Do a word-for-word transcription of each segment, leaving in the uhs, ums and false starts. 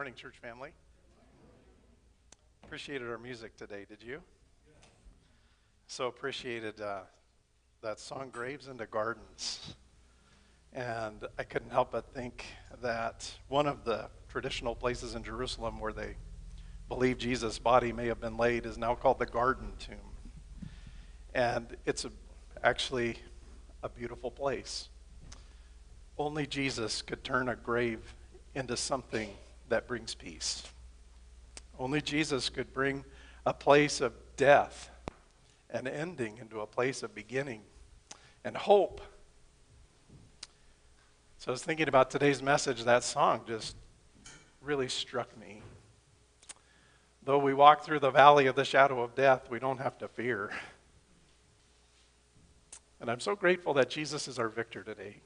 morning, church family. Appreciated our music today, did you? So appreciated uh, that song, Graves into Gardens. And I couldn't help but think that one of the traditional places in Jerusalem where they believe Jesus' body may have been laid is now called the Garden Tomb. And it's a, actually a beautiful place. Only Jesus could turn a grave into something that brings peace. Only Jesus could bring a place of death and ending into a place of beginning and hope. So I was thinking about today's message. That song just really struck me. Though we walk through the valley of the shadow of death, we don't have to fear. And I'm so grateful that Jesus is our victor today.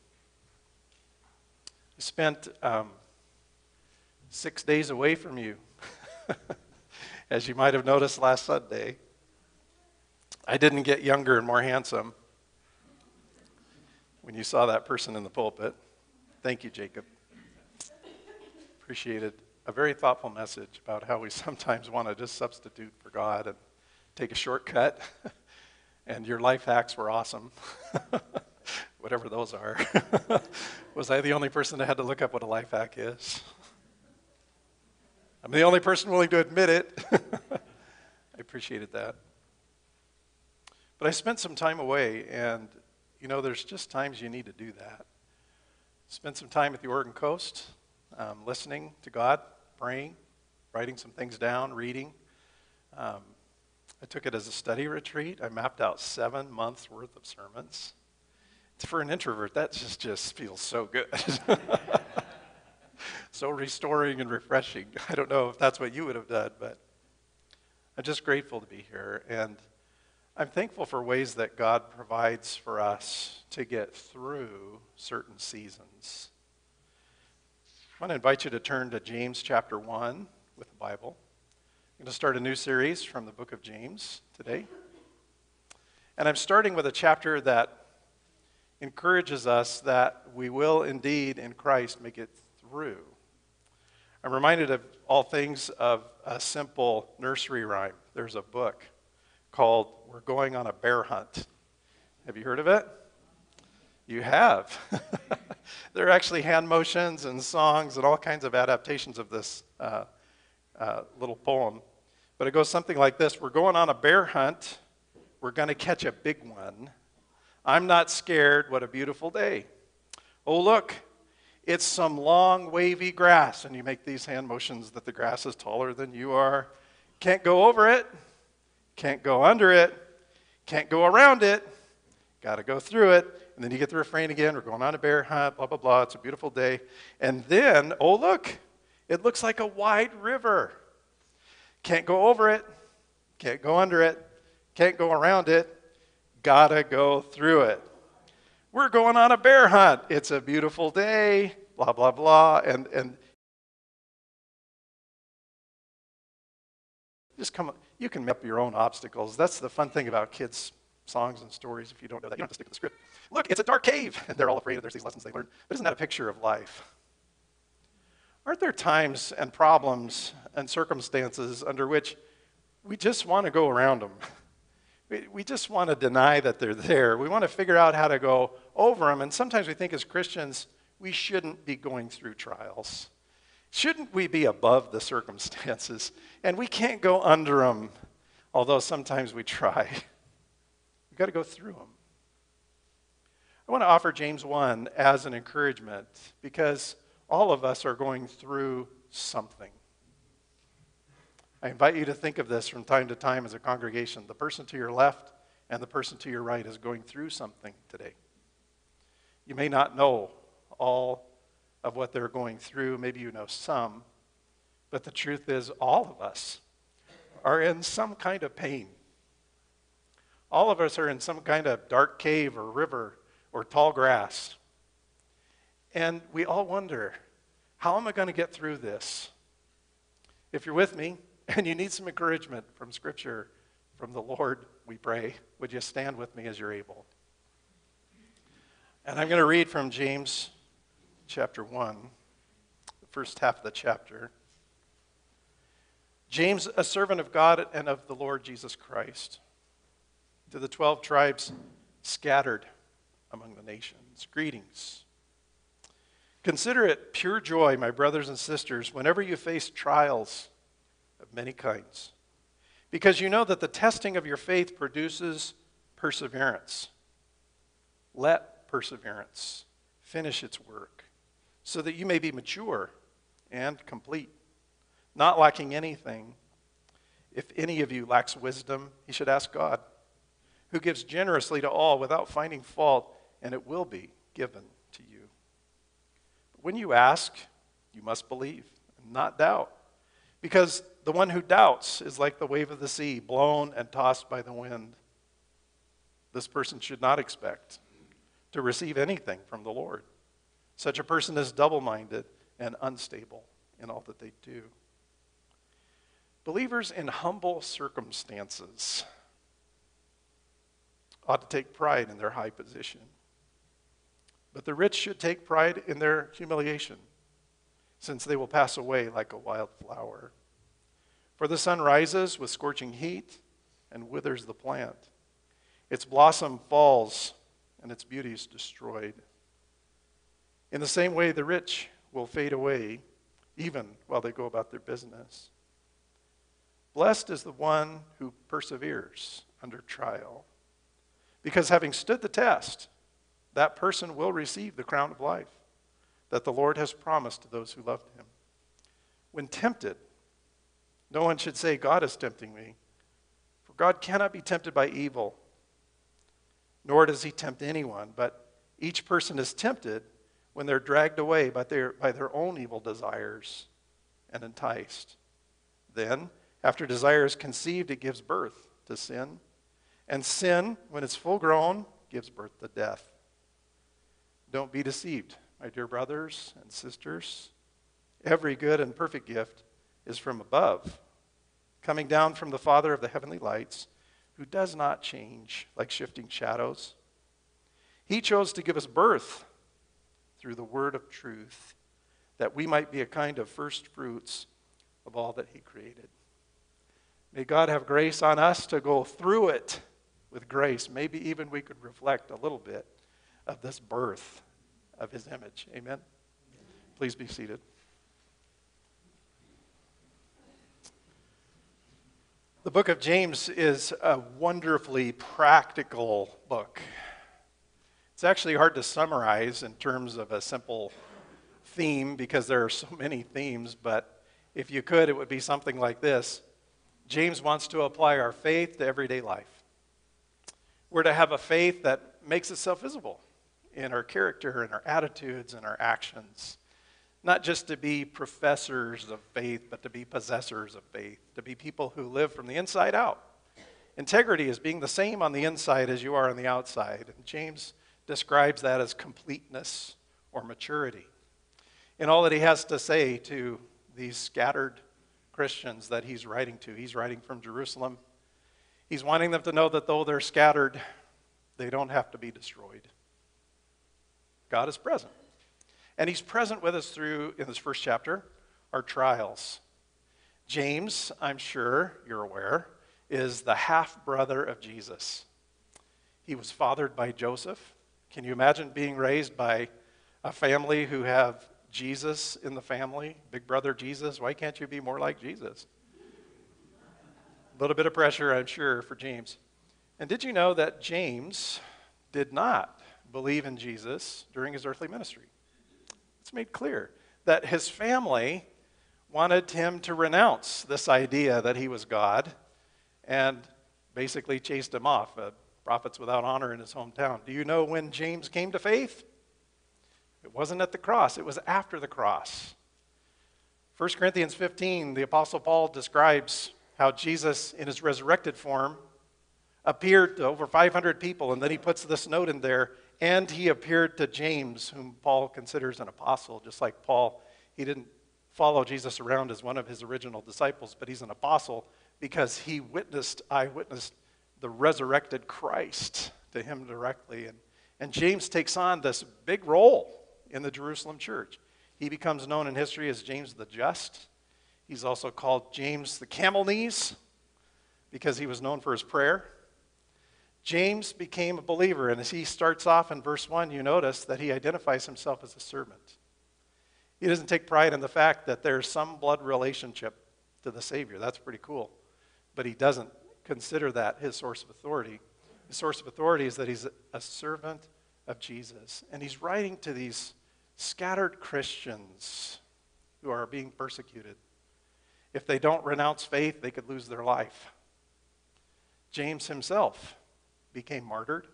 I spent um, six days away from you, as you might have noticed last Sunday. I didn't get younger and more handsome when you saw that person in the pulpit. Thank you, Jacob. Appreciated a very thoughtful message about how we sometimes want to just substitute for God and take a shortcut. And your life hacks were awesome, whatever those are. Was I the only person that had to look up what a life hack is? I'm the only person willing to admit it. I appreciated that. But I spent some time away, and, you know, there's just times you need to do that. Spent some time at the Oregon coast, um, listening to God, praying, writing some things down, reading. Um, I took it as a study retreat. I mapped out seven months worth of sermons. For an introvert, that just, just feels so good. So restoring and refreshing. I don't know if that's what you would have done, but I'm just grateful to be here. And I'm thankful for ways that God provides for us to get through certain seasons. I want to invite you to turn to James chapter one with the Bible. I'm going to start a new series from the book of James today. And I'm starting with a chapter that encourages us that we will indeed in Christ make it through. I'm reminded of all things of a simple nursery rhyme. There's a book called We're Going on a Bear Hunt. Have you heard of it? You have. There are actually hand motions and songs and all kinds of adaptations of this uh, uh, little poem. But it goes something like this. We're going on a bear hunt. We're going to catch a big one. I'm not scared, what a beautiful day. Oh, look, it's some long, wavy grass. And you make these hand motions that the grass is taller than you are. Can't go over it. Can't go under it. Can't go around it. Got to go through it. And then you get the refrain again. We're going on a bear hunt, blah, blah, blah. It's a beautiful day. And then, oh, look, it looks like a wide river. Can't go over it. Can't go under it. Can't go around it. Gotta go through it. We're going on a bear hunt. It's a beautiful day, blah, blah, blah. And and just come, you can make up your own obstacles. That's the fun thing about kids' songs and stories. If you don't know that, you don't have to stick to the script. Look, it's a dark cave. And they're all afraid, and there's these lessons they learn. But isn't that a picture of life? Aren't there times and problems and circumstances under which we just want to go around them? We just want to deny that they're there. We want to figure out how to go over them. And sometimes we think as Christians, we shouldn't be going through trials. Shouldn't we be above the circumstances? And we can't go under them, although sometimes we try. We've got to go through them. I want to offer James one as an encouragement because all of us are going through something. I invite you to think of this from time to time as a congregation. The person to your left and the person to your right is going through something today. You may not know all of what they're going through. Maybe you know some. But the truth is all of us are in some kind of pain. All of us are in some kind of dark cave or river or tall grass. And we all wonder, how am I going to get through this? If you're with me, and you need some encouragement from Scripture, from the Lord, we pray. Would you stand with me as you're able? And I'm going to read from James chapter one, the first half of the chapter. James, a servant of God and of the Lord Jesus Christ, to the twelve tribes scattered among the nations, greetings. Consider it pure joy, my brothers and sisters, whenever you face trials of many kinds, because you know that the testing of your faith produces perseverance. Let perseverance finish its work, so that you may be mature and complete, not lacking anything. If any of you lacks wisdom, he should ask God, who gives generously to all without finding fault, and it will be given to you. But when you ask, you must believe and not doubt, because the one who doubts is like the wave of the sea, blown and tossed by the wind. This person should not expect to receive anything from the Lord. Such a person is double-minded and unstable in all that they do. Believers in humble circumstances ought to take pride in their high position. But the rich should take pride in their humiliation, since they will pass away like a wild flower. For the sun rises with scorching heat and withers the plant. Its blossom falls and its beauty is destroyed. In the same way, the rich will fade away even while they go about their business. Blessed is the one who perseveres under trial, because having stood the test, that person will receive the crown of life that the Lord has promised to those who love him. When tempted, no one should say, "God is tempting me," for God cannot be tempted by evil, nor does he tempt anyone, but each person is tempted when they're dragged away by their, by their own evil desires and enticed. Then, after desire is conceived, it gives birth to sin, and sin, when it's full grown, gives birth to death. Don't be deceived, my dear brothers and sisters. Every good and perfect gift is from above, coming down from the Father of the heavenly lights, who does not change like shifting shadows. He chose to give us birth through the word of truth, that we might be a kind of first fruits of all that he created. May God have grace on us to go through it with grace. Maybe even we could reflect a little bit of this birth of his image. Amen? Please be seated. The book of James is a wonderfully practical book. It's actually hard to summarize in terms of a simple theme because there are so many themes, but if you could, it would be something like this. James wants to apply our faith to everyday life. We're to have a faith that makes itself visible in our character, in our attitudes, in our actions. Not just to be professors of faith, but to be possessors of faith, to be people who live from the inside out. Integrity is being the same on the inside as you are on the outside. And James describes that as completeness or maturity. In all that he has to say to these scattered Christians that he's writing to, he's writing from Jerusalem. He's wanting them to know that though they're scattered, they don't have to be destroyed. God is present. And he's present with us through, in this first chapter, our trials. James, I'm sure you're aware, is the half-brother of Jesus. He was fathered by Joseph. Can you imagine being raised by a family who have Jesus in the family? Big brother Jesus. Why can't you be more like Jesus? A little bit of pressure, I'm sure, for James. And did you know that James did not believe in Jesus during his earthly ministry? It's made clear that his family wanted him to renounce this idea that he was God and basically chased him off. A prophet's without honor in his hometown. Do you know when James came to faith? It wasn't at the cross. It was after the cross. First Corinthians fifteen, the Apostle Paul describes how Jesus, in his resurrected form, appeared to over five hundred people, and then he puts this note in there, and he appeared to James, whom Paul considers an apostle. Just like Paul, he didn't follow Jesus around as one of his original disciples, but he's an apostle because he witnessed, I witnessed the resurrected Christ to him directly. And, and James takes on this big role in the Jerusalem church. He becomes known in history as James the Just. He's also called James the Camel Knees because he was known for his prayer. James became a believer, and as he starts off in verse one, you notice that he identifies himself as a servant. He doesn't take pride in the fact that there's some blood relationship to the Savior. That's pretty cool. But he doesn't consider that his source of authority. His source of authority is that he's a servant of Jesus. And he's writing to these scattered Christians who are being persecuted. If they don't renounce faith, they could lose their life. James himself became martyred.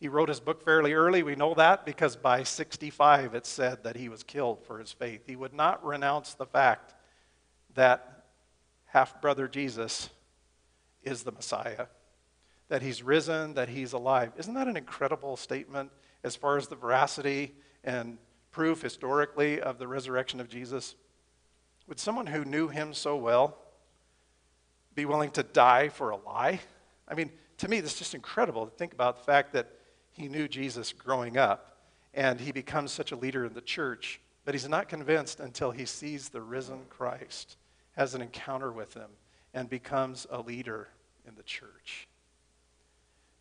He wrote his book fairly early. We know that because by sixty-five it said that he was killed for his faith. He would not renounce the fact that half-brother Jesus is the Messiah, that he's risen, that he's alive. Isn't that an incredible statement as far as the veracity and proof historically of the resurrection of Jesus? Would someone who knew him so well be willing to die for a lie? I mean, to me, that's just incredible to think about the fact that he knew Jesus growing up, and he becomes such a leader in the church, but he's not convinced until he sees the risen Christ, has an encounter with him, and becomes a leader in the church.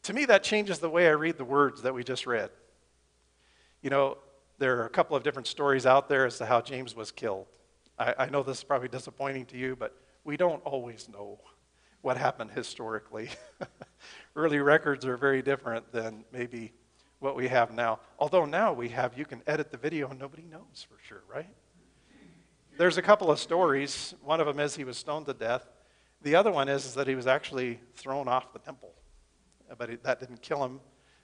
To me, that changes the way I read the words that we just read. You know, there are a couple of different stories out there as to how James was killed. I, I know this is probably disappointing to you, but we don't always know what happened historically. Early records are very different than maybe what we have now. Although now we have, you can edit the video and nobody knows for sure, right? There's a couple of stories. One of them is he was stoned to death. The other one is, is that he was actually thrown off the temple. But it, that didn't kill him.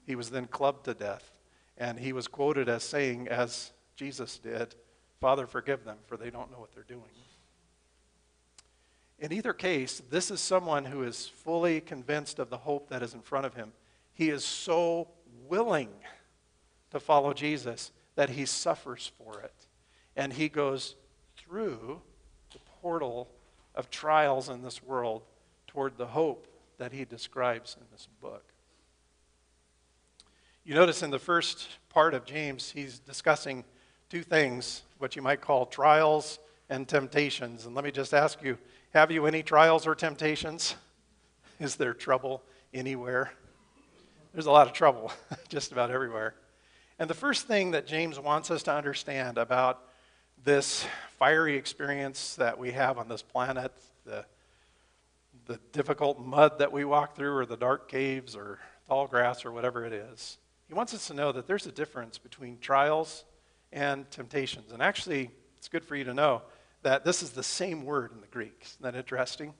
He was then clubbed to death. And he was quoted as saying, as Jesus did, "Father, forgive them, for they don't know what they're doing." In either case, this is someone who is fully convinced of the hope that is in front of him. He is so willing to follow Jesus that he suffers for it. And he goes through the portal of trials in this world toward the hope that he describes in this book. You notice in the first part of James, he's discussing two things, what you might call trials and temptations. And let me just ask you, have you any trials or temptations? Is there trouble anywhere? There's a lot of trouble just about everywhere. And the first thing that James wants us to understand about this fiery experience that we have on this planet, the, the difficult mud that we walk through or the dark caves or tall grass or whatever it is, he wants us to know that there's a difference between trials and temptations. And actually, it's good for you to know that this is the same word in the Greek. Isn't that interesting?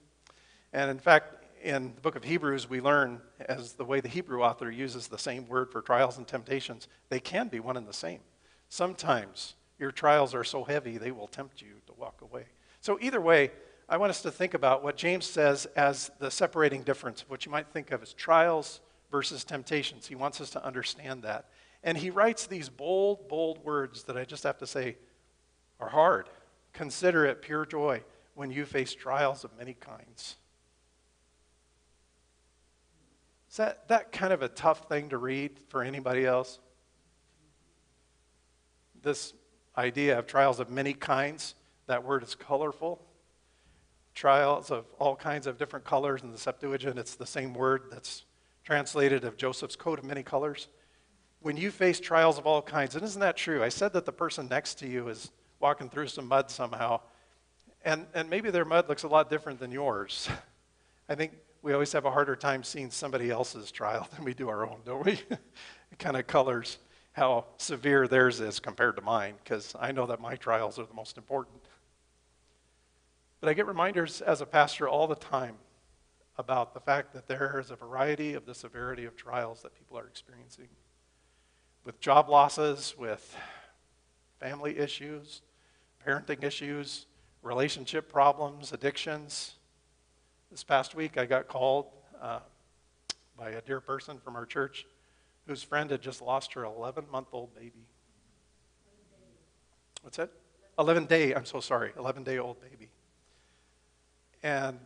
And in fact, in the book of Hebrews, we learn as the way the Hebrew author uses the same word for trials and temptations, they can be one and the same. Sometimes your trials are so heavy, they will tempt you to walk away. So either way, I want us to think about what James says as the separating difference, what you might think of as trials versus temptations. He wants us to understand that. And he writes these bold, bold words that I just have to say are hard. Consider it pure joy when you face trials of many kinds. Is that, that kind of a tough thing to read for anybody else? This idea of trials of many kinds, that word is colorful. Trials of all kinds of different colors in the Septuagint, it's the same word that's translated of Joseph's coat of many colors. When you face trials of all kinds, and isn't that true? I said that the person next to you is walking through some mud somehow, and, and maybe their mud looks a lot different than yours. I think we always have a harder time seeing somebody else's trial than we do our own, don't we? It kind of colors how severe theirs is compared to mine, because I know that my trials are the most important. But I get reminders as a pastor all the time about the fact that there is a variety of the severity of trials that people are experiencing. With job losses, with family issues, parenting issues, relationship problems, addictions. This past week I got called uh, by a dear person from our church whose friend had just lost her eleven-month-old baby. What's that? eleven-day, I'm so sorry, eleven-day-old baby. And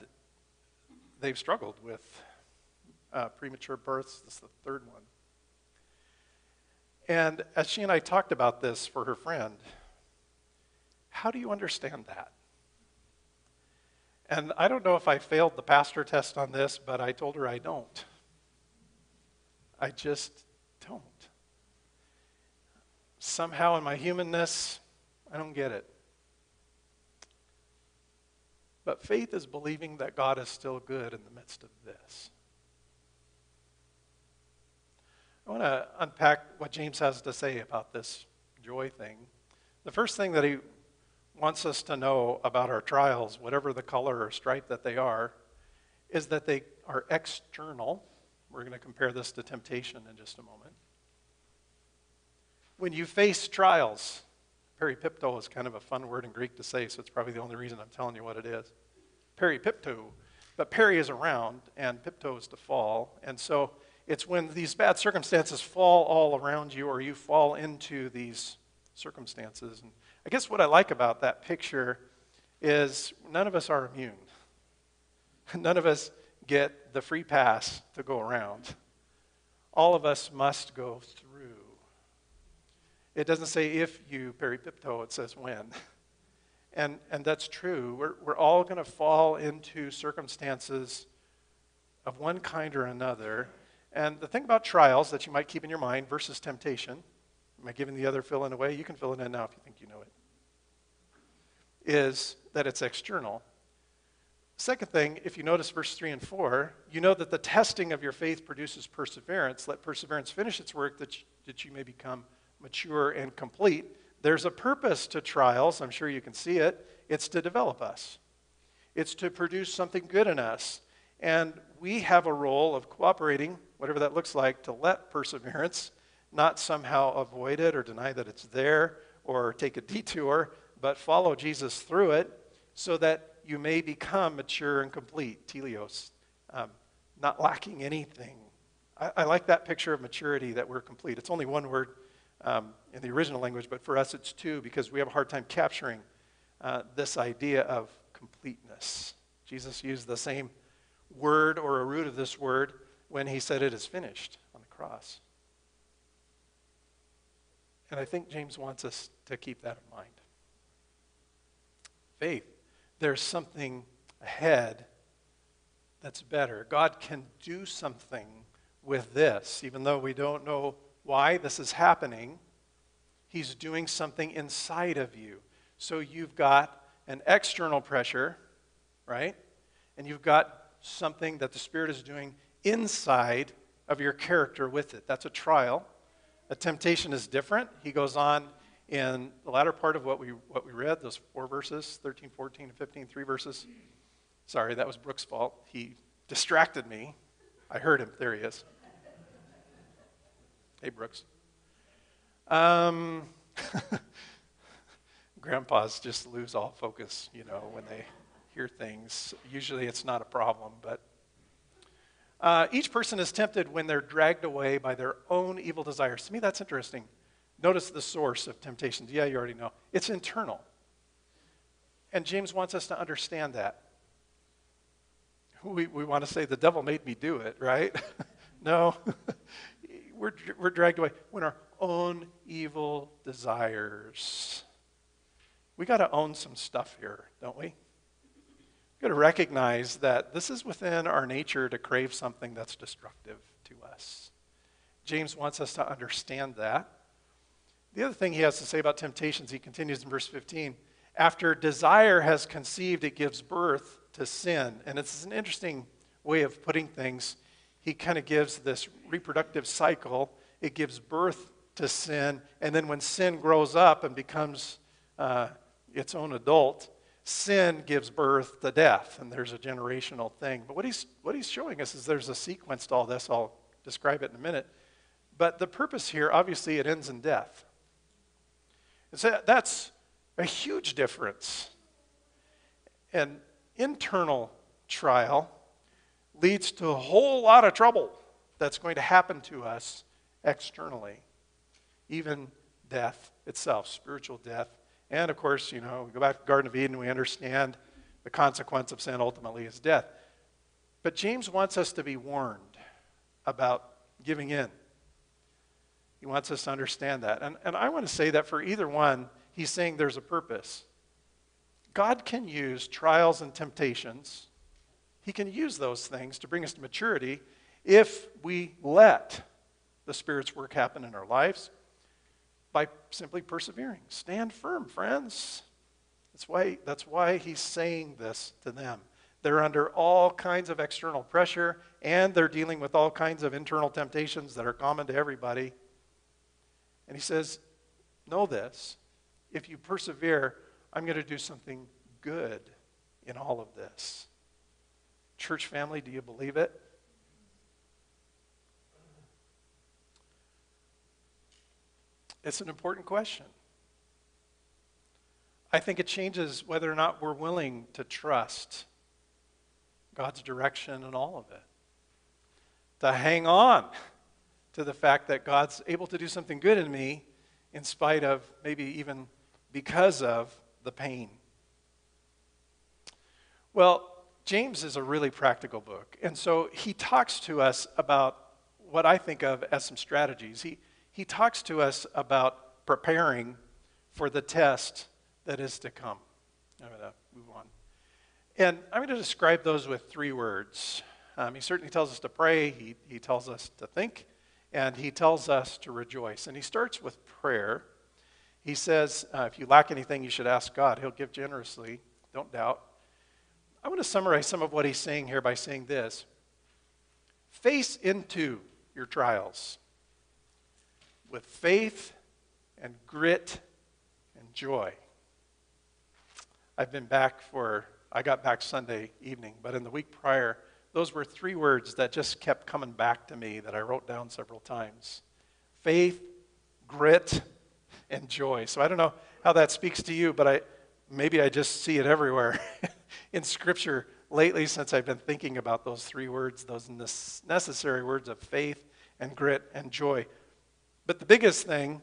they've struggled with uh, premature births. This is the third one. And as she and I talked about this for her friend, how do you understand that? And I don't know if I failed the pastor test on this, but I told her I don't. I just don't. Somehow in my humanness, I don't get it. But faith is believing that God is still good in the midst of this. I want to unpack what James has to say about this joy thing. The first thing that he wants us to know about our trials, whatever the color or stripe that they are, is that they are external. We're going to compare this to temptation in just a moment. When you face trials, peripipto is kind of a fun word in Greek to say, so it's probably the only reason I'm telling you what it is. Peripipto. But peri is around, and pipto is to fall. And so it's when these bad circumstances fall all around you, or you fall into these circumstances. And I guess what I like about that picture is none of us are immune. None of us get the free pass to go around. All of us must go through. It doesn't say if you peripipto, it says when. And, and that's true. We're, we're all going to fall into circumstances of one kind or another. And the thing about trials that you might keep in your mind versus temptation, am I giving the other fill-in away? You can fill it in now if you think you know it, is that it's external. Second thing, if you notice verse three and four, you know that the testing of your faith produces perseverance. Let perseverance finish its work that you, that you may become mature and complete. There's a purpose to trials. I'm sure you can see it. It's to develop us. It's to produce something good in us. And we have a role of cooperating, whatever that looks like, to let perseverance, not somehow avoid it or deny that it's there or take a detour, but follow Jesus through it so that you may become mature and complete, telios, um, not lacking anything. I, I like that picture of maturity, that we're complete. It's only one word. Um, in the original language, but for us it's two, because we have a hard time capturing uh, this idea of completeness. Jesus used the same word or a root of this word when he said it is finished on the cross. And I think James wants us to keep that in mind. Faith, there's something ahead that's better. God can do something with this, even though we don't know why this is happening. He's doing something inside of you. So you've got an external pressure, right? And you've got something that the Spirit is doing inside of your character with it. That's a trial. A temptation is different. He goes on in the latter part of what we what we read, those four verses, thirteen, fourteen, and fifteen, three verses. Sorry, that was Brooke's fault. He distracted me. I heard him. There he is. Hey, Brooks. Um, grandpas just lose all focus, you know, when they hear things. Usually it's not a problem, but uh, each person is tempted when they're dragged away by their own evil desires. To me, that's interesting. Notice the source of temptations. Yeah, you already know. It's internal. And James wants us to understand that. We, we want to say, the devil made me do it, right? No. We're, we're dragged away when our own evil desires. We got to own some stuff here, don't we? We've got to recognize that this is within our nature to crave something that's destructive to us. James wants us to understand that. The other thing he has to say about temptations, he continues in verse fifteen. After desire has conceived, it gives birth to sin. And it's an interesting way of putting things. He kind of gives this reproductive cycle. It gives birth to sin. And then when sin grows up and becomes uh, its own adult, sin gives birth to death. And there's a generational thing. But what he's, what he's showing us is there's a sequence to all this. I'll describe it in a minute. But the purpose here, obviously, it ends in death. And so that's a huge difference. An internal trial leads to a whole lot of trouble that's going to happen to us externally, even death itself, spiritual death. And of course, you know, we go back to the Garden of Eden, we understand the consequence of sin ultimately is death. But James wants us to be warned about giving in. He wants us to understand that. And, and I want to say that for either one, he's saying there's a purpose. God can use trials and temptations. He can use those things to bring us to maturity if we let the Spirit's work happen in our lives by simply persevering. Stand firm, friends. That's why, that's why he's saying this to them. They're under all kinds of external pressure, and they're dealing with all kinds of internal temptations that are common to everybody. And he says, know this, if you persevere, I'm going to do something good in all of this. Church family, do you believe it? It's an important question. I think it changes whether or not we're willing to trust God's direction in all of it. To hang on to the fact that God's able to do something good in me in spite of, maybe even because of, the pain. Well, James is a really practical book, and so he talks to us about what I think of as some strategies. He, he talks to us about preparing for the test that is to come. I'm going to move on. And I'm going to describe those with three words. Um, he certainly tells us to pray, he, he tells us to think, and he tells us to rejoice. And he starts with prayer. He says, uh, if you lack anything, you should ask God. He'll give generously, don't doubt. I want to summarize some of what he's saying here by saying this. Face into your trials with faith and grit and joy. I've been back for, I got back Sunday evening, but in the week prior, those were three words that just kept coming back to me that I wrote down several times. Faith, grit, and joy. So I don't know how that speaks to you, but I maybe I just see it everywhere in Scripture lately since I've been thinking about those three words, those necessary words of faith and grit and joy. But the biggest thing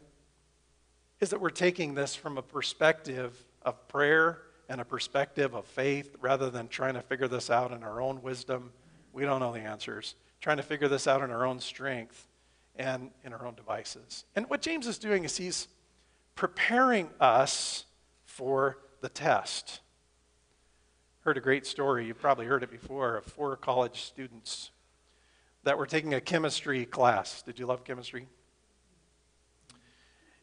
is that we're taking this from a perspective of prayer and a perspective of faith rather than trying to figure this out in our own wisdom. We don't know the answers. Trying to figure this out in our own strength and in our own devices. And what James is doing is he's preparing us for the test. Heard a great story, you've probably heard it before, of four college students that were taking a chemistry class. Did you love chemistry?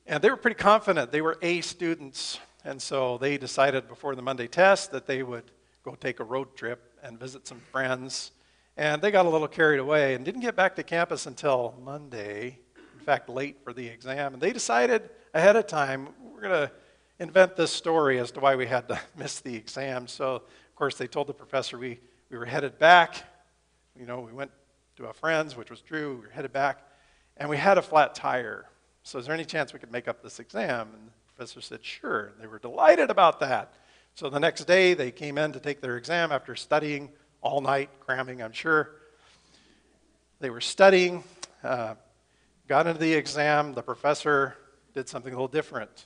And they were pretty confident. They were A students, and so they decided before the Monday test that they would go take a road trip and visit some friends. And they got a little carried away and didn't get back to campus until Monday, in fact, late for the exam. And they decided ahead of time, we're going to invent this story as to why we had to miss the exam. So, of course, they told the professor we, we were headed back. You know, we went to our friends, which was Drew. We were headed back, and we had a flat tire. So is there any chance we could make up this exam? And the professor said, sure. And they were delighted about that. So the next day, they came in to take their exam after studying all night, cramming, I'm sure. They were studying, uh, got into the exam. The professor did something a little different.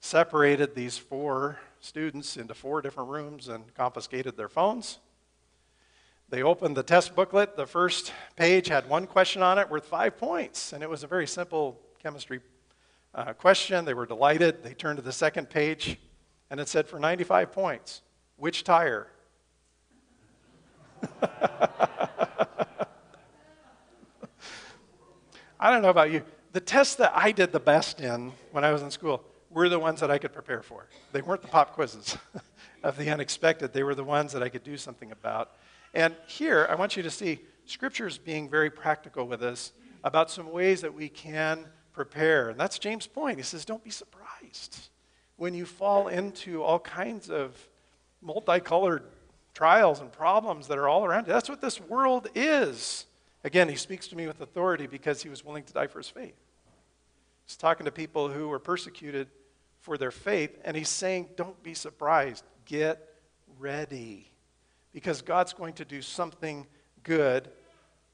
Separated these four students into four different rooms and confiscated their phones. They opened the test booklet. The first page had one question on it worth five points, and it was a very simple chemistry uh, question. They were delighted. They turned to the second page, and it said for ninety-five points, which tire? I don't know about you. The tests that I did the best in when I was in school were the ones that I could prepare for. They weren't the pop quizzes of the unexpected. They were the ones that I could do something about. And here, I want you to see Scripture's being very practical with us about some ways that we can prepare. And that's James' point. He says, don't be surprised when you fall into all kinds of multicolored trials and problems that are all around you. That's what this world is. Again, he speaks to me with authority because he was willing to die for his faith. He's talking to people who were persecuted for their faith, and he's saying, don't be surprised. Get ready, because God's going to do something good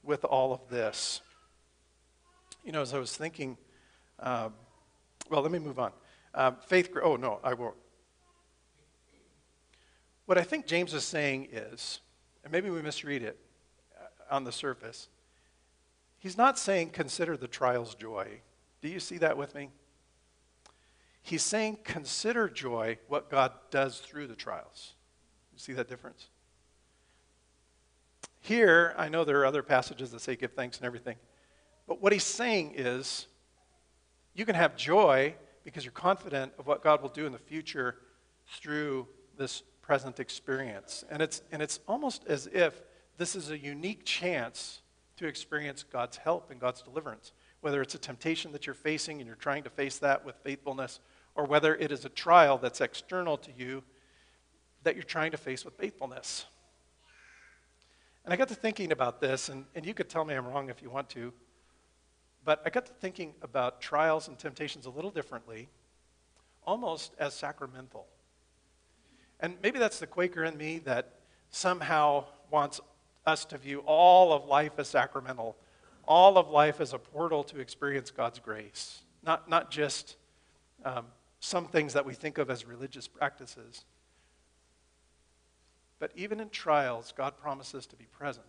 with all of this. You know, as I was thinking, um, well, let me move on. Um, faith, oh, no, I won't. What I think James is saying is, and maybe we misread it on the surface, he's not saying consider the trials joy. Do you see that with me? He's saying consider joy what God does through the trials. You see that difference? Here, I know there are other passages that say give thanks and everything, but what he's saying is you can have joy because you're confident of what God will do in the future through this present experience. And it's, and it's almost as if this is a unique chance to experience God's help and God's deliverance, whether it's a temptation that you're facing and you're trying to face that with faithfulness, or whether it is a trial that's external to you that you're trying to face with faithfulness. And I got to thinking about this, and, and you could tell me I'm wrong if you want to, but I got to thinking about trials and temptations a little differently, almost as sacramental. And maybe that's the Quaker in me that somehow wants us to view all of life as sacramental, all of life as a portal to experience God's grace, not, not just um, some things that we think of as religious practices. But even in trials, God promises to be present.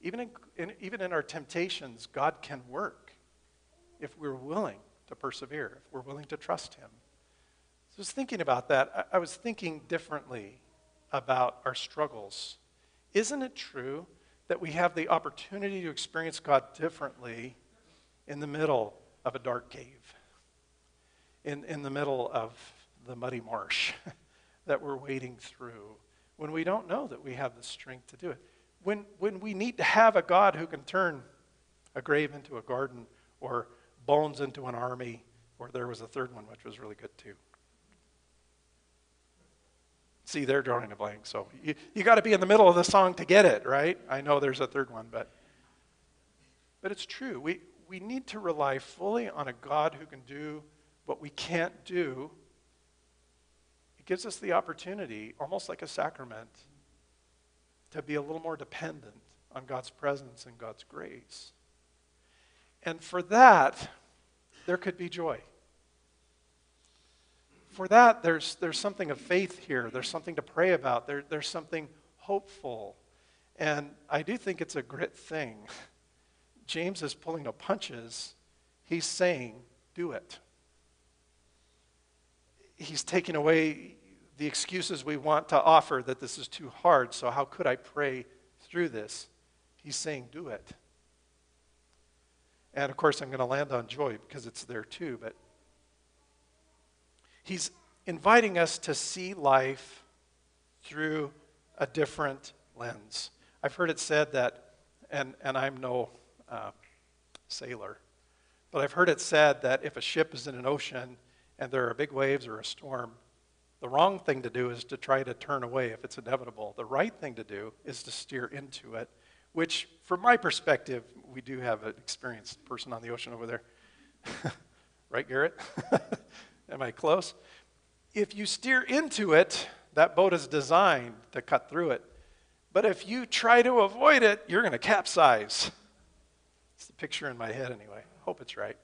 Even in, in, even in our temptations, God can work if we're willing to persevere, if we're willing to trust him. So I was thinking about that. I, I was thinking differently about our struggles. Isn't it true that we have the opportunity to experience God differently in the middle of a dark cave, in, in the middle of the muddy marsh? That we're wading through, when we don't know that we have the strength to do it. When, when we need to have a God who can turn a grave into a garden or bones into an army, or there was a third one, which was really good too. See, they're drawing a blank, so you, you got to be in the middle of the song to get it, right? I know there's a third one, but, but it's true. We, we need to rely fully on a God who can do what we can't do. Gives us the opportunity, almost like a sacrament, to be a little more dependent on God's presence and God's grace. And for that, there could be joy. For that, there's, there's something of faith here. There's something to pray about. There, there's something hopeful. And I do think it's a grit thing. James is pulling no punches. He's saying, do it. He's taking away the excuses we want to offer that this is too hard, so how could I pray through this? He's saying, do it. And of course, I'm going to land on joy because it's there too, but he's inviting us to see life through a different lens. I've heard it said that, and, and I'm no uh, sailor, but I've heard it said that if a ship is in an ocean, and there are big waves or a storm, the wrong thing to do is to try to turn away if it's inevitable. The right thing to do is to steer into it, which, from my perspective, we do have an experienced person on the ocean over there. Right, Garrett? Am I close? If you steer into it, that boat is designed to cut through it. But if you try to avoid it, you're going to capsize. It's the picture in my head anyway. Hope it's right.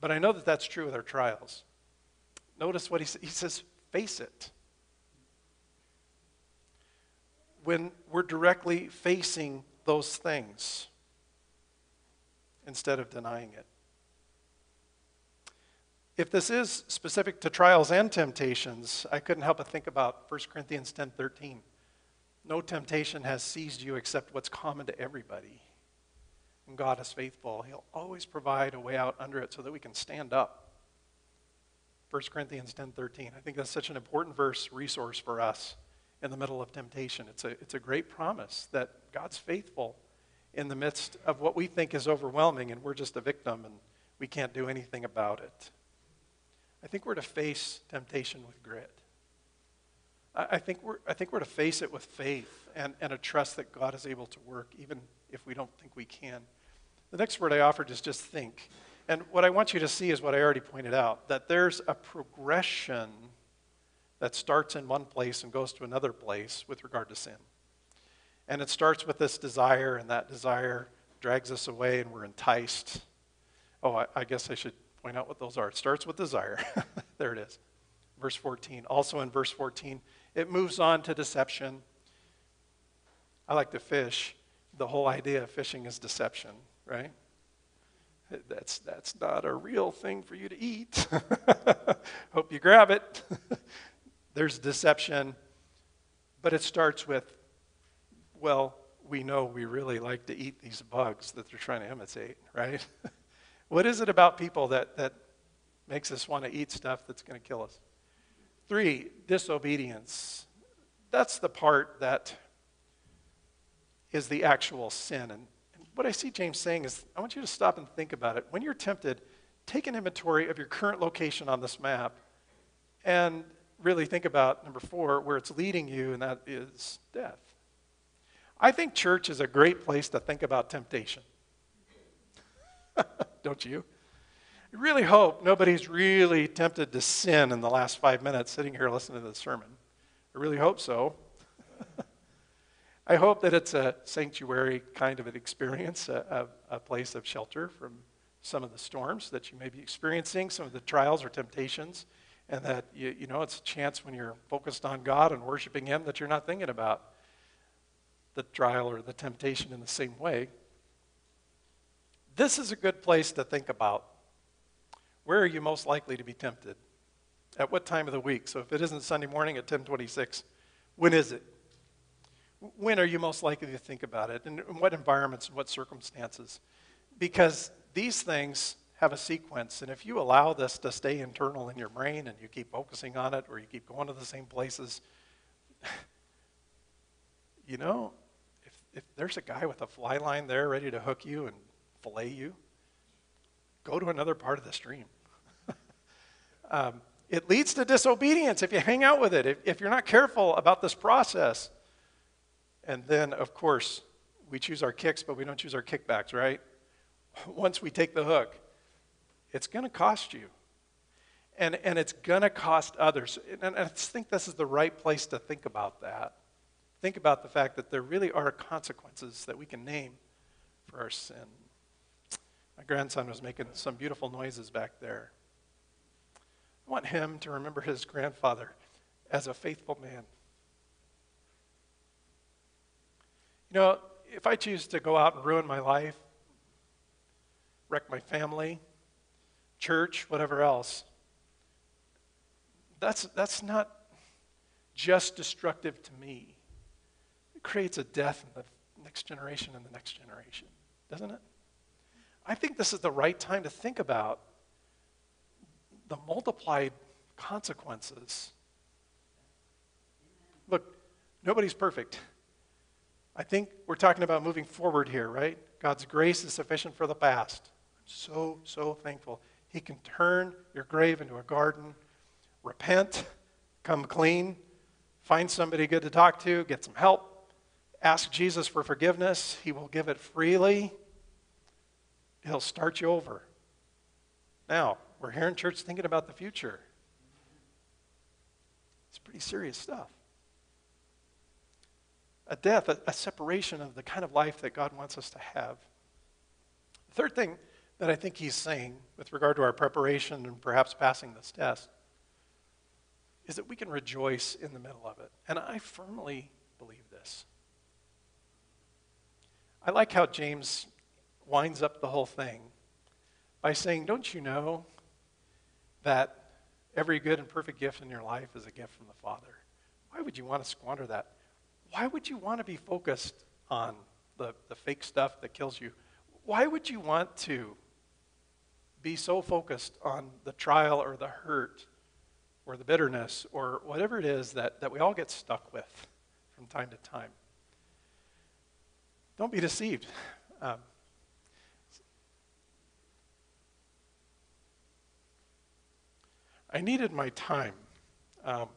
But I know that that's true with our trials. Notice what he says. He says, face it. When we're directly facing those things instead of denying it. If this is specific to trials and temptations, I couldn't help but think about First Corinthians ten thirteen. No temptation has seized you except what's common to everybody. And God is faithful. He'll always provide a way out under it so that we can stand up. First Corinthians ten thirteen. I think that's such an important verse, resource for us in the middle of temptation. It's a, it's a great promise that God's faithful in the midst of what we think is overwhelming and we're just a victim and we can't do anything about it. I think we're to face temptation with grit. I, I, think, we're, I think we're to face it with faith and, and a trust that God is able to work even if we don't think we can. The next word I offered is just think. And what I want you to see is what I already pointed out, that there's a progression that starts in one place and goes to another place with regard to sin. And it starts with this desire, and that desire drags us away, and we're enticed. Oh, I, I guess I should point out what those are. It starts with desire. There it is. Verse fourteen. Also in verse fourteen, it moves on to deception. I like to fish. The whole idea of fishing is deception, right? That's, that's not a real thing for you to eat. Hope you grab it. There's deception. But it starts with, well, we know we really like to eat these bugs that they're trying to imitate, right? What is it about people that, that makes us want to eat stuff that's going to kill us? Three, disobedience. That's the part that is the actual sin. And what I see James saying is, I want you to stop and think about it. When you're tempted, take an inventory of your current location on this map and really think about, number four, where it's leading you, and that is death. I think church is a great place to think about temptation. Don't you? I really hope nobody's really tempted to sin in the last five minutes sitting here listening to the sermon. I really hope so. I hope that it's a sanctuary kind of an experience, a, a, a place of shelter from some of the storms that you may be experiencing, some of the trials or temptations, and that, you, you know, it's a chance when you're focused on God and worshiping Him that you're not thinking about the trial or the temptation in the same way. This is a good place to think about. Where are you most likely to be tempted? At what time of the week? So if it isn't Sunday morning at ten twenty-six, when is it? When are you most likely to think about it? And in what environments and what circumstances? Because these things have a sequence, and if you allow this to stay internal in your brain and you keep focusing on it or you keep going to the same places, you know, if, if there's a guy with a fly line there ready to hook you and fillet you, go to another part of the stream. um, it leads to disobedience if you hang out with it, if, if you're not careful about this process. And then, of course, we choose our kicks, but we don't choose our kickbacks, right? Once we take the hook, it's going to cost you. And, and it's going to cost others. And I just think this is the right place to think about that. Think about the fact that there really are consequences that we can name for our sin. My grandson was making some beautiful noises back there. I want him to remember his grandfather as a faithful man. You know, if I choose to go out and ruin my life, wreck my family, church, whatever else, that's, that's not just destructive to me. It creates a death in the next generation and the next generation, doesn't it? I think this is the right time to think about the multiplied consequences. Look, nobody's perfect. I think we're talking about moving forward here, right? God's grace is sufficient for the past. I'm so, so thankful. He can turn your grave into a garden. Repent, come clean, find somebody good to talk to, get some help, ask Jesus for forgiveness. He will give it freely. He'll start you over. Now, we're here in church thinking about the future. It's pretty serious stuff. A death, a, a separation of the kind of life that God wants us to have. The third thing that I think he's saying with regard to our preparation and perhaps passing this test is that we can rejoice in the middle of it. And I firmly believe this. I like how James winds up the whole thing by saying, don't you know that every good and perfect gift in your life is a gift from the Father? Why would you want to squander that? Why would you want to be focused on the, the fake stuff that kills you? Why would you want to be so focused on the trial or the hurt or the bitterness or whatever it is that, that we all get stuck with from time to time? Don't be deceived. Um, I needed my time um,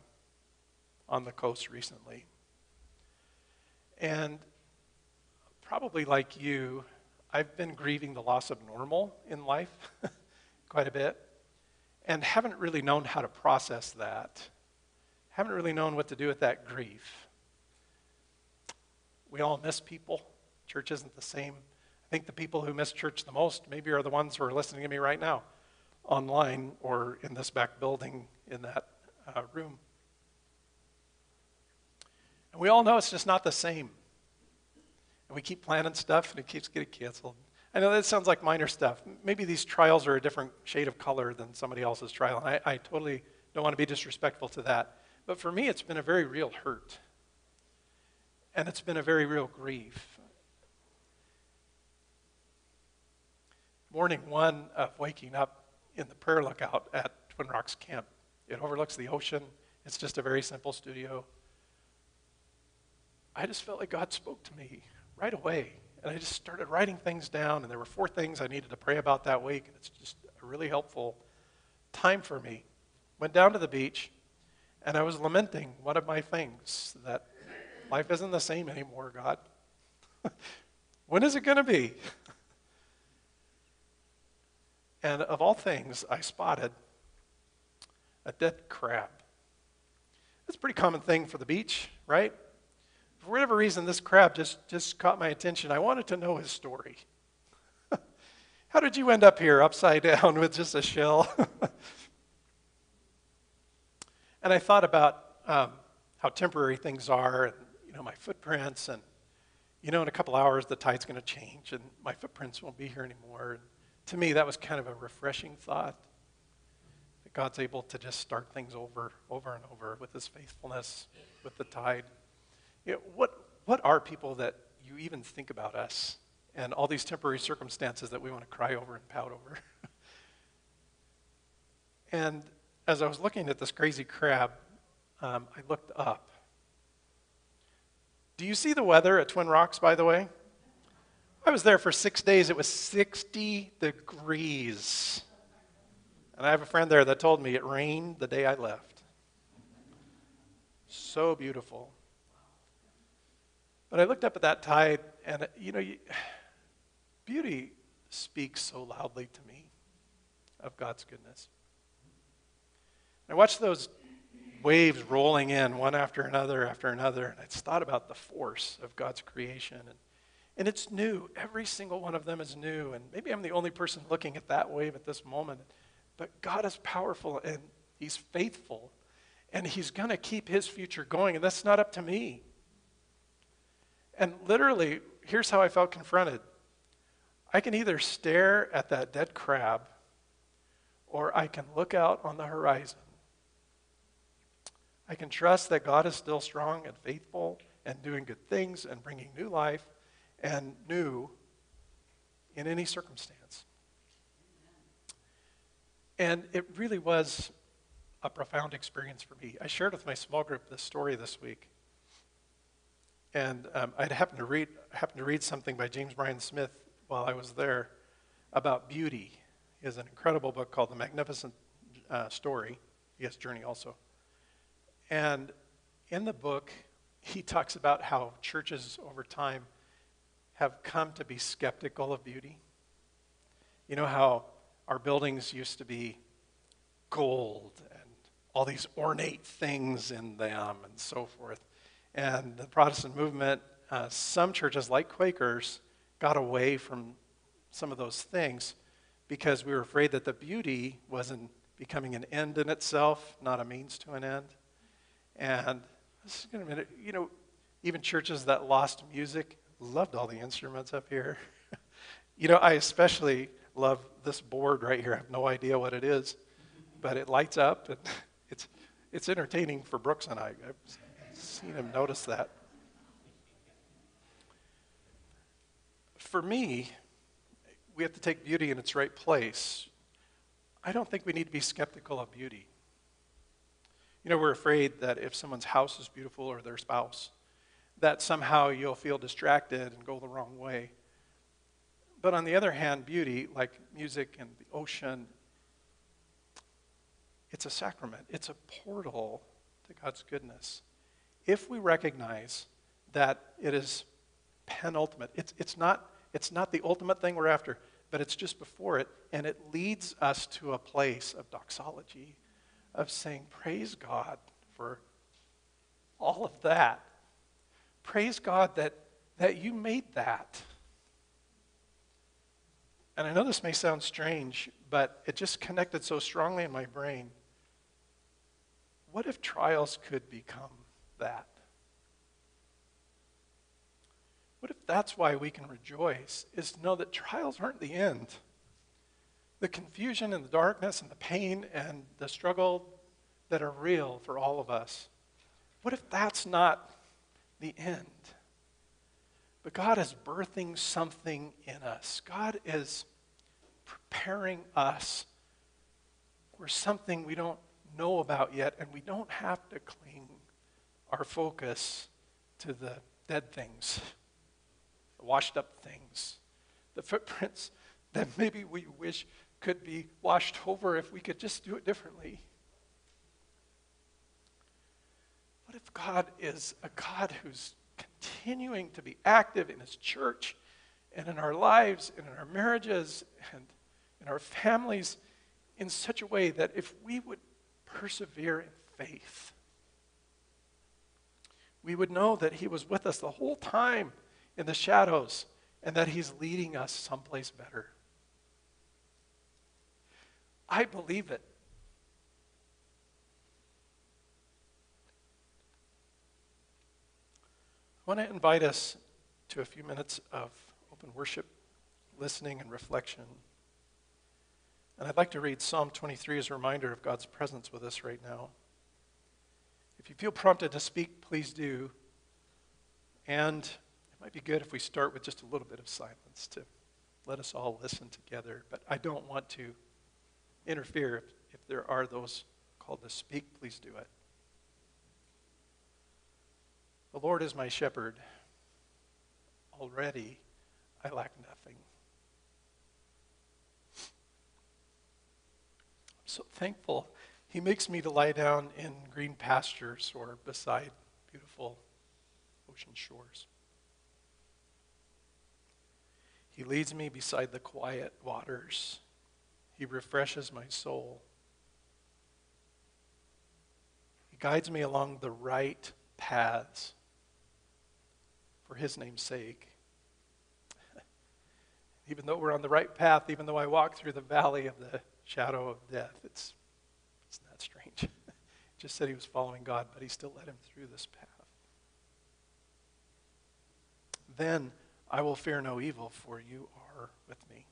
on the coast recently. And probably like you, I've been grieving the loss of normal in life quite a bit and haven't really known how to process that. Haven't really known what to do with that grief. We all miss people. Church isn't the same. I think the people who miss church the most maybe are the ones who are listening to me right now online or in this back building in that uh, room. And we all know it's just not the same. And we keep planning stuff, and it keeps getting canceled. I know that sounds like minor stuff. Maybe these trials are a different shade of color than somebody else's trial, and I, I totally don't want to be disrespectful to that. But for me, it's been a very real hurt, and it's been a very real grief. Morning one of waking up in the prayer lookout at Twin Rocks Camp. It overlooks the ocean. It's just a very simple studio. I just felt like God spoke to me right away. And I just started writing things down, and there were four things I needed to pray about that week. And it's just a really helpful time for me. Went down to the beach, and I was lamenting one of my things, that life isn't the same anymore, God. When is it going to be? And of all things, I spotted a dead crab. That's a pretty common thing for the beach, right? For whatever reason, this crab just, just caught my attention. I wanted to know his story. How did you end up here, upside down, with just a shell? And I thought about um, how temporary things are, and, you know, my footprints, and, you know, in a couple hours, the tide's going to change, and my footprints won't be here anymore. And to me, that was kind of a refreshing thought, that God's able to just start things over, over and over with his faithfulness, with the tide. You know, what, what are people that you even think about us and all these temporary circumstances that we want to cry over and pout over? And as I was looking at this crazy crab, um, I looked up. Do you see the weather at Twin Rocks, by the way? I was there for six days. It was sixty degrees. And I have a friend there that told me it rained the day I left. So beautiful. But I looked up at that tide, and, you know, you, beauty speaks so loudly to me of God's goodness. And I watched those waves rolling in one after another after another, and I thought about the force of God's creation. And, and it's new. Every single one of them is new. And maybe I'm the only person looking at that wave at this moment. But God is powerful, and he's faithful, and he's going to keep his future going, and that's not up to me. And literally, here's how I felt confronted. I can either stare at that dead crab, or I can look out on the horizon. I can trust that God is still strong and faithful and doing good things and bringing new life and new in any circumstance. And it really was a profound experience for me. I shared with my small group this story this week. And um, I happened to read happened to read something by James Bryan Smith while I was there about beauty. He has an incredible book called The Magnificent uh, Story. He has Journey also. And in the book, he talks about how churches over time have come to be skeptical of beauty. You know how our buildings used to be gold and all these ornate things in them and so forth. And the Protestant movement, uh, some churches like Quakers, got away from some of those things because we were afraid that the beauty was in becoming an end in itself, not a means to an end. And this is going to be, you know, even churches that lost music, loved all the instruments up here. You know, I especially love this board right here. I have no idea what it is, but it lights up, and it's it's entertaining for Brooks and I. I've, seen him notice that. For me, we have to take beauty in its right place. I don't think we need to be skeptical of beauty. You know, we're afraid that if someone's house is beautiful or their spouse, that somehow you'll feel distracted and go the wrong way. But on the other hand, beauty, like music and the ocean, it's a sacrament. It's a portal to God's goodness. If we recognize that it is penultimate, it's, it's, not, it's not the ultimate thing we're after, but it's just before it, and it leads us to a place of doxology, of saying, praise God for all of that. Praise God that, that you made that. And I know this may sound strange, but it just connected so strongly in my brain. What if trials could become that? What if that's why we can rejoice, is to know that trials aren't the end. The confusion and the darkness and the pain and the struggle that are real for all of us, what if that's not the end? But God is birthing something in us. God is preparing us for something we don't know about yet, and we don't have to cling our focus to the dead things, the washed up things, the footprints that maybe we wish could be washed over if we could just do it differently. What if God is a God who's continuing to be active in his church and in our lives and in our marriages and in our families in such a way that if we would persevere in faith, we would know that he was with us the whole time in the shadows and that he's leading us someplace better. I believe it. I want to invite us to a few minutes of open worship, listening, and reflection. And I'd like to read Psalm twenty-three as a reminder of God's presence with us right now. If you feel prompted to speak, please do. And it might be good if we start with just a little bit of silence to let us all listen together. But I don't want to interfere. If, if there are those called to speak, please do it. The Lord is my shepherd. Already I lack nothing. I'm so thankful. He makes me to lie down in green pastures or beside beautiful ocean shores. He leads me beside the quiet waters. He refreshes my soul. He guides me along the right paths for his name's sake. Even though we're on the right path, even though I walk through the valley of the shadow of death, it's It's not strange. Just said he was following God, but he still led him through this path. Then I will fear no evil, for you are with me.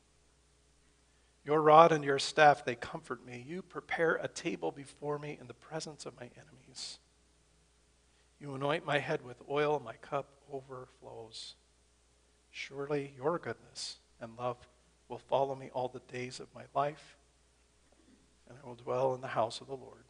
Your rod and your staff, they comfort me. You prepare a table before me in the presence of my enemies. You anoint my head with oil, my cup overflows. Surely your goodness and love will follow me all the days of my life, and I will dwell in the house of the Lord